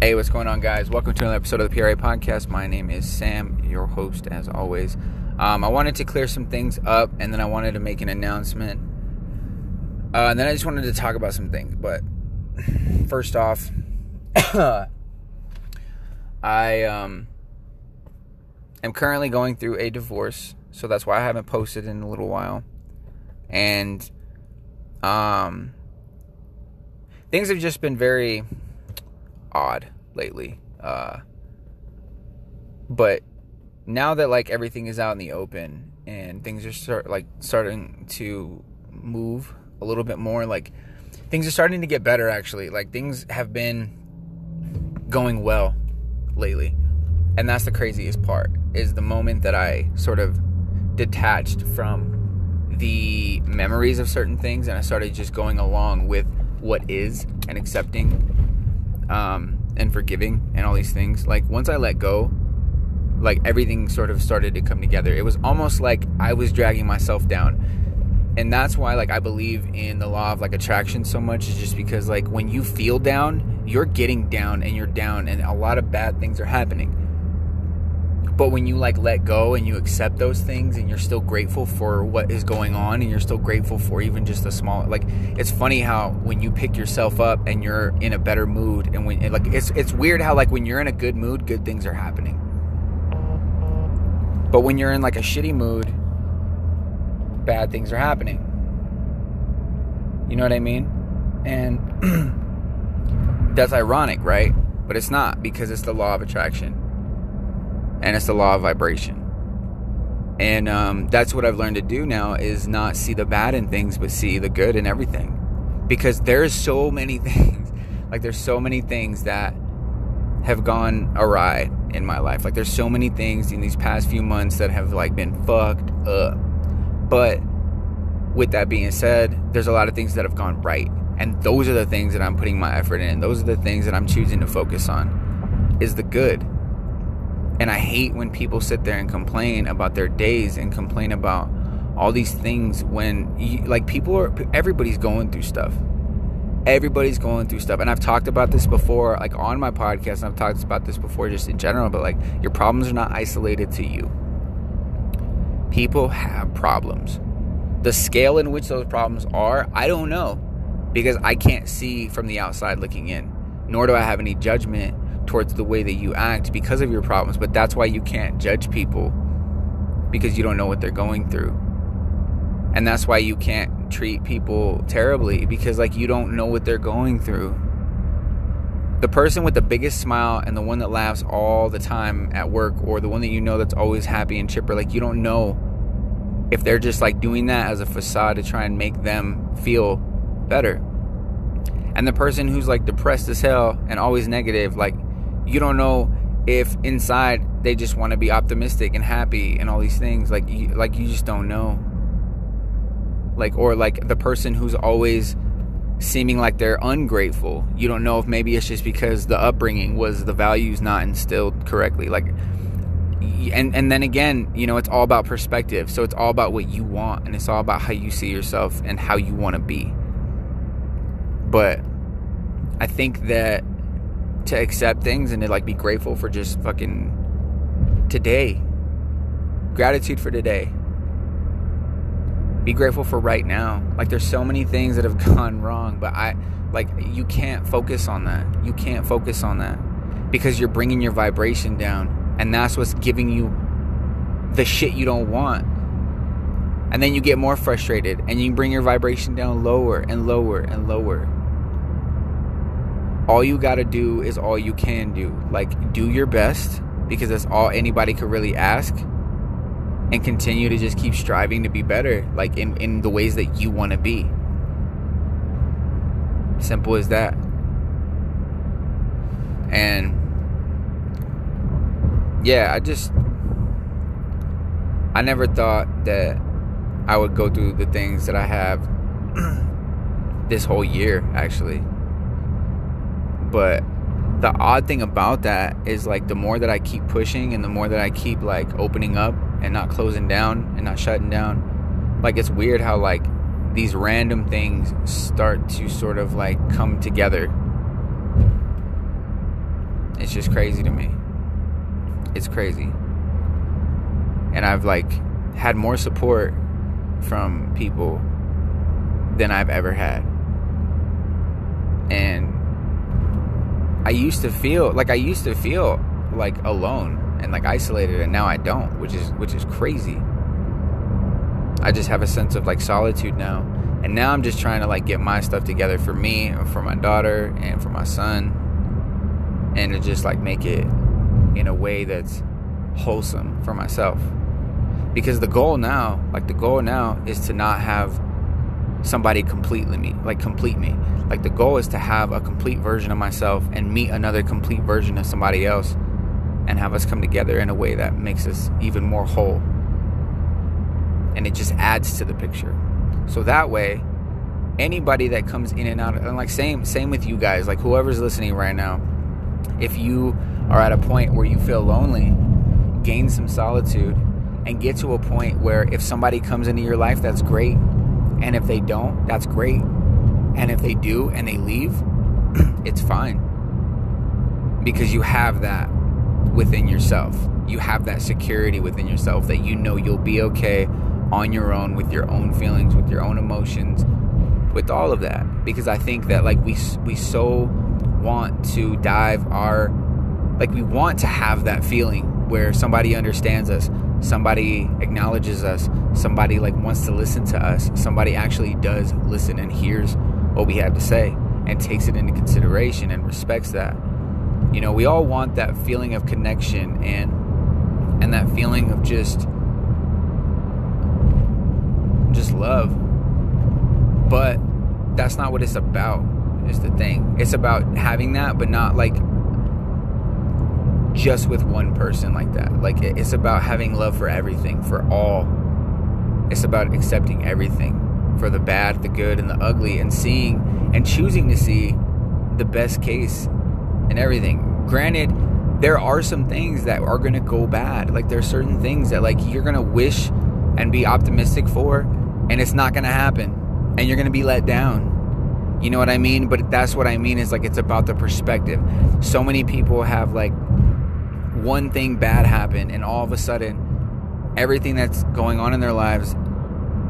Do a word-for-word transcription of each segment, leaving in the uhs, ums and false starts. Hey, what's going on, guys? Welcome to another episode of the P R A Podcast. My name is Sam, your host, as always. Um, I wanted to clear some things up, and then I wanted to make an announcement. Uh, and then I just wanted to talk about some things. But first off, I um, am currently going through a divorce, so that's why I haven't posted in a little while. And um, things have just been very odd lately. Uh, but now that, like, everything is out in the open and things are start, like starting to move a little bit more, like, things are starting to get better, actually. Like, things have been going well lately. And that's the craziest part, is the moment that I sort of detached from the memories of certain things, and I started just going along with what is and accepting um, and forgiving and all these things. Like, once I let go, like, everything sort of started to come together. It was almost like I was dragging myself down. And that's why, like, I believe in the law of, like, attraction so much, is just because, like, when you feel down, you're getting down, and you're down, and a lot of bad things are happening. But when you, like, let go and you accept those things, and you're still grateful for what is going on, and you're still grateful for even just the small, like, it's funny how when you pick yourself up and you're in a better mood, and when, and like, it's it's weird how, like, when you're in a good mood, good things are happening. But when you're in, like, a shitty mood, bad things are happening. You know what I mean? And that's ironic, right? But it's not, because it's the law of attraction. And it's the law of vibration. And um, that's what I've learned to do now, is not see the bad in things, but see the good in everything. Because there's so many things. Like, there's so many things that have gone awry in my life. Like, there's so many things in these past few months that have, like, been fucked up. But with that being said, there's a lot of things that have gone right. And those are the things that I'm putting my effort in. Those are the things that I'm choosing to focus on, is the good. And I hate when people sit there and complain about their days and complain about all these things, when you, like, people are, everybody's going through stuff. Everybody's going through stuff. And I've talked about this before, like, on my podcast, and I've talked about this before just in general, but, like, your problems are not isolated to you. People have problems. The scale in which those problems are, I don't know, because I can't see from the outside looking in, nor do I have any judgment towards the way that you act because of your problems. But that's why you can't judge people, because you don't know what they're going through. And that's why you can't treat people terribly, because, like, you don't know what they're going through. The person with the biggest smile and the one that laughs all the time at work, or the one that you know that's always happy and chipper, like, you don't know if they're just, like, doing that as a facade to try and make them feel better. And the person who's, like, depressed as hell and always negative, like, you don't know if inside they just want to be optimistic and happy and all these things. Like, you, like, you just don't know. Like, or, like, the person who's always seeming like they're ungrateful. You don't know if maybe it's just because the upbringing was the values not instilled correctly. Like, and, and then again, you know, it's all about perspective. So it's all about what you want, and it's all about how you see yourself and how you want to be. But I think that to accept things and to, like, be grateful for just fucking today. Gratitude for today. Be grateful for right now. Like, there's so many things that have gone wrong, but I, like, you can't focus on that. You can't focus on that, because you're bringing your vibration down, and that's what's giving you the shit you don't want. And then you get more frustrated, and you bring your vibration down lower and lower and lower. All you gotta do is all you can do. Like, do your best, because that's all anybody could really ask. And continue to just keep striving to be better, like, in, in the ways that you want to be. Simple as that. And yeah, I just, I never thought that I would go through the things that I have this whole year, actually. But the odd thing about that is, like, the more that I keep pushing, and the more that I keep, like, opening up and not closing down and not shutting down, like, it's weird how, like, these random things start to sort of, like, come together. it's just crazy to me. It's crazy. And I've like had more support from people than I've ever had. And I used to feel like I used to feel like alone and like isolated, and now I don't, which is which is crazy. I just have a sense of like solitude now. And now I'm just trying to like get my stuff together for me and for my daughter and for my son, and to just like make it in a way that's wholesome for myself. Because the goal now, like the goal now is to not have somebody completely me, like complete me. Like the goal is to have a complete version of myself and meet another complete version of somebody else, and have us come together in a way that makes us even more whole. And it just adds to the picture. So that way, anybody that comes in and out, and like same same with you guys, like whoever's listening right now, if you are at a point where you feel lonely, gain some solitude and get to a point where if somebody comes into your life, that's great. And if they don't, that's great. And if they do and they leave, it's fine. Because you have that within yourself. You have that security within yourself that you know you'll be okay on your own, with your own feelings, with your own emotions, with all of that. Because I think that like we we so want to dive our, like we want to have that feeling where somebody understands us, somebody acknowledges us, somebody like wants to listen to us, somebody actually does listen and hears what we have to say and takes it into consideration and respects that. You know, we all want that feeling of connection and and that feeling of just just love. But that's not what it's about, is the thing. It's about having that, but not like just with one person like that. Like it's about having love for everything, for all. It's about accepting everything, for the bad, the good, and the ugly, and seeing and choosing to see the best case in everything. Granted, there are some things that are gonna go bad. Like there are certain things that like you're gonna wish and be optimistic for, and it's not gonna happen, and you're gonna be let down. You know what I mean? But that's what I mean, is like it's about the perspective. So many people have like one thing bad happen, and all of a sudden everything that's going on in their lives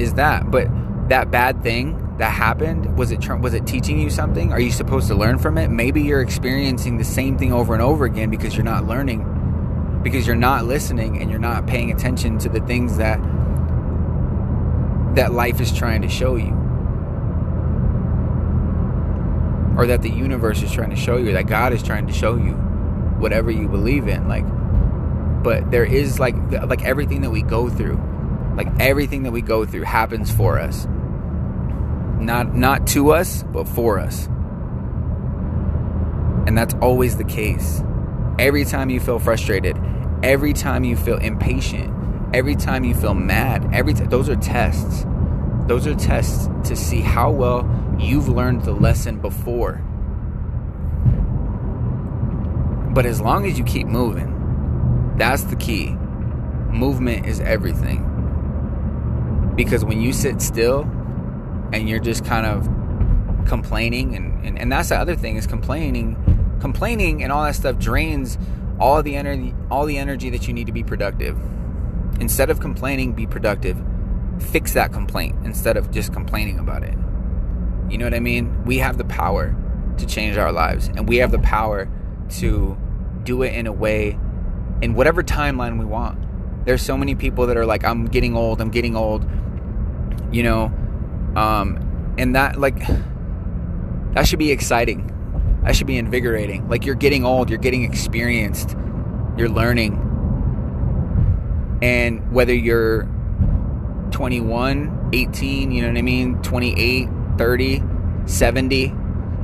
is that. But that bad thing that happened, was it was it teaching you something? Are you supposed to learn from it? Maybe you're experiencing the same thing over and over again because you're not learning, because you're not listening, and you're not paying attention to the things that that life is trying to show you, or that the universe is trying to show you, that God is trying to show you, whatever you believe in. Like, but there is like like everything that we go through, like everything that we go through happens for us, not not to us, but for us. And that's always the case. Every time you feel frustrated, every time you feel impatient, every time you feel mad, every t- those are tests. Those are tests to see how well you've learned the lesson before. But as long as you keep moving, that's the key. Movement is everything. Because when you sit still and you're just kind of complaining, and, and, and that's the other thing, is complaining. Complaining and all that stuff drains all the energy, all the energy that you need to be productive. Instead of complaining, be productive. Fix that complaint instead of just complaining about it. You know what I mean? We have the power to change our lives, and we have the power to do it in a way, in whatever timeline we want. There's so many people that are like, I'm getting old, I'm getting old, you know, um, and that like, that should be exciting. That should be invigorating. Like you're getting old, you're getting experienced, you're learning. And whether you're twenty-one, eighteen, you know what I mean, twenty-eight, thirty, seventy,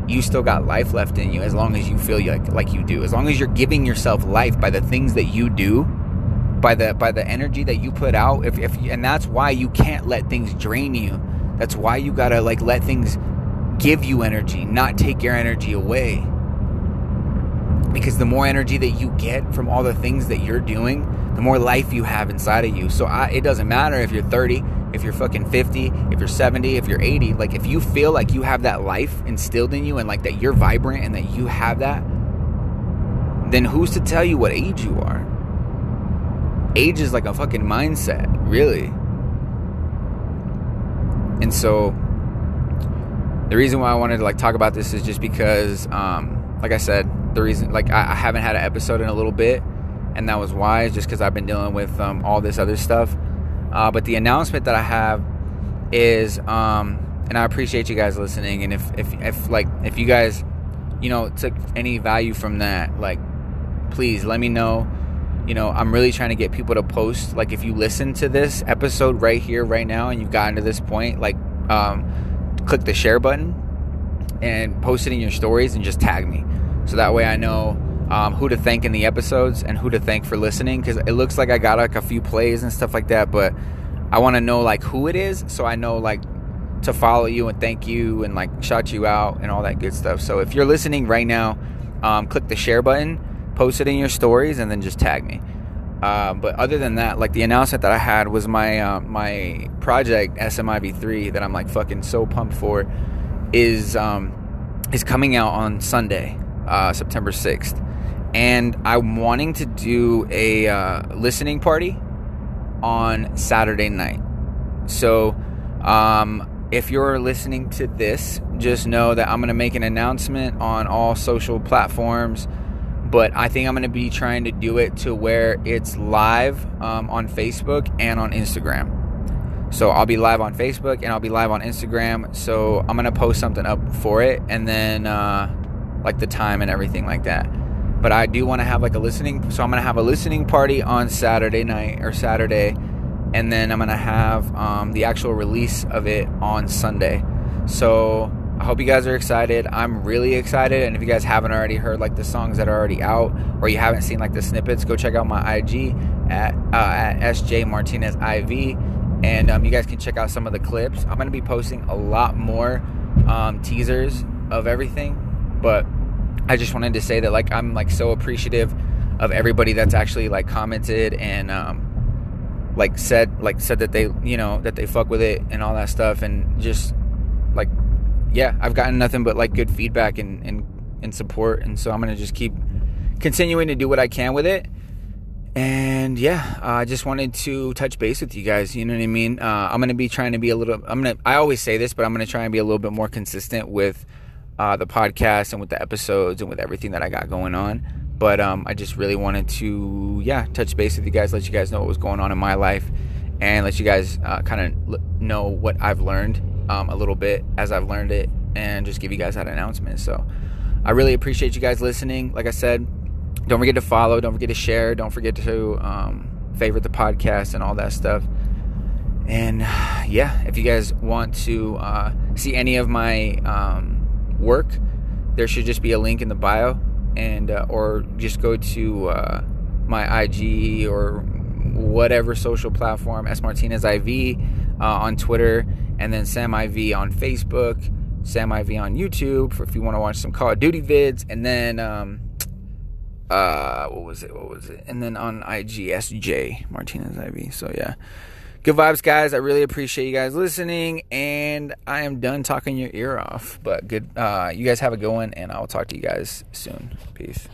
you still got life left in you, as long as you feel like, like you do. As long as you're giving yourself life by the things that you do, by the by the energy that you put out. If, if and that's why you can't let things drain you. That's why you gotta like let things give you energy, not take your energy away. Because the more energy that you get from all the things that you're doing, the more life you have inside of you. So I, it doesn't matter if you're thirty, if you're fucking fifty, if you're seventy, if you're eighty. Like if you feel like you have that life instilled in you, and like that you're vibrant and that you have that, then who's to tell you what age you are? Age is like a fucking mindset, really. And so the reason why I wanted to like talk about this is just because, um, like I said, the reason, like I, I haven't had an episode in a little bit, and that was why, is just because I've been dealing with um, all this other stuff. Uh, but the announcement that I have is, um, and I appreciate you guys listening. And if, if, if like, if you guys, you know, took any value from that, like, please let me know. You know, I'm really trying to get people to post. Like, if you listen to this episode right here, right now, and you've gotten to this point, like, um, click the share button and post it in your stories and just tag me. So that way I know um, who to thank in the episodes and who to thank for listening. Because it looks like I got, like, a few plays and stuff like that. But I want to know, like, who it is, so I know, like, to follow you and thank you and, like, shout you out and all that good stuff. So if you're listening right now, um, click the share button, post it in your stories, and then just tag me. Uh, but other than that, like, the announcement that I had was my uh, my project S M I V three that I'm like fucking so pumped for is um, is coming out on Sunday, uh, September sixth, and I'm wanting to do a uh, listening party on Saturday night. So um, if you're listening to this, just know that I'm gonna make an announcement on all social platforms. But I think I'm going to be trying to do it to where it's live um, on Facebook and on Instagram. So I'll be live on Facebook and I'll be live on Instagram. So I'm going to post something up for it, and then uh, like the time and everything like that. But I do want to have like a listening. So I'm going to have a listening party on Saturday night or Saturday. And then I'm going to have um, the actual release of it on Sunday. So I hope you guys are excited. I'm really excited. And if you guys haven't already heard like the songs that are already out, or you haven't seen like the snippets, go check out my I G at, uh, at S J Martinez I V. And um, you guys can check out some of the clips. I'm going to be posting a lot more um, teasers of everything. But I just wanted to say that like I'm like so appreciative of everybody that's actually like commented and um, like said like said that they, you know, that they fuck with it and all that stuff. And just like, yeah, I've gotten nothing but like good feedback and, and, and support. And so I'm going to just keep continuing to do what I can with it. And yeah, I uh, just wanted to touch base with you guys. You know what I mean? Uh, I'm going to be trying to be a little, I'm going to, I always say this, but I'm going to try and be a little bit more consistent with uh, the podcast and with the episodes and with everything that I got going on. But um, I just really wanted to, yeah, touch base with you guys, let you guys know what was going on in my life, and let you guys uh, kind of l- know what I've learned. Um, a little bit as I've learned it, and just give you guys that announcement. So I really appreciate you guys listening. Like I said, don't forget to follow, don't forget to share, don't forget to um, favorite the podcast and all that stuff. And yeah, if you guys want to uh, see any of my um, work, there should just be a link in the bio, and uh, or just go to uh, my I G or whatever social platform, S Martinez I V uh, on Twitter. And then Sam I V on Facebook, Sam I V on YouTube for if you want to watch some Call of Duty vids. And then, um, uh, what was it? What was it? And then on I G, S J Martinez I V. So yeah, good vibes, guys. I really appreciate you guys listening, and I am done talking your ear off. But good, uh, you guys have a good one, and I will talk to you guys soon. Peace.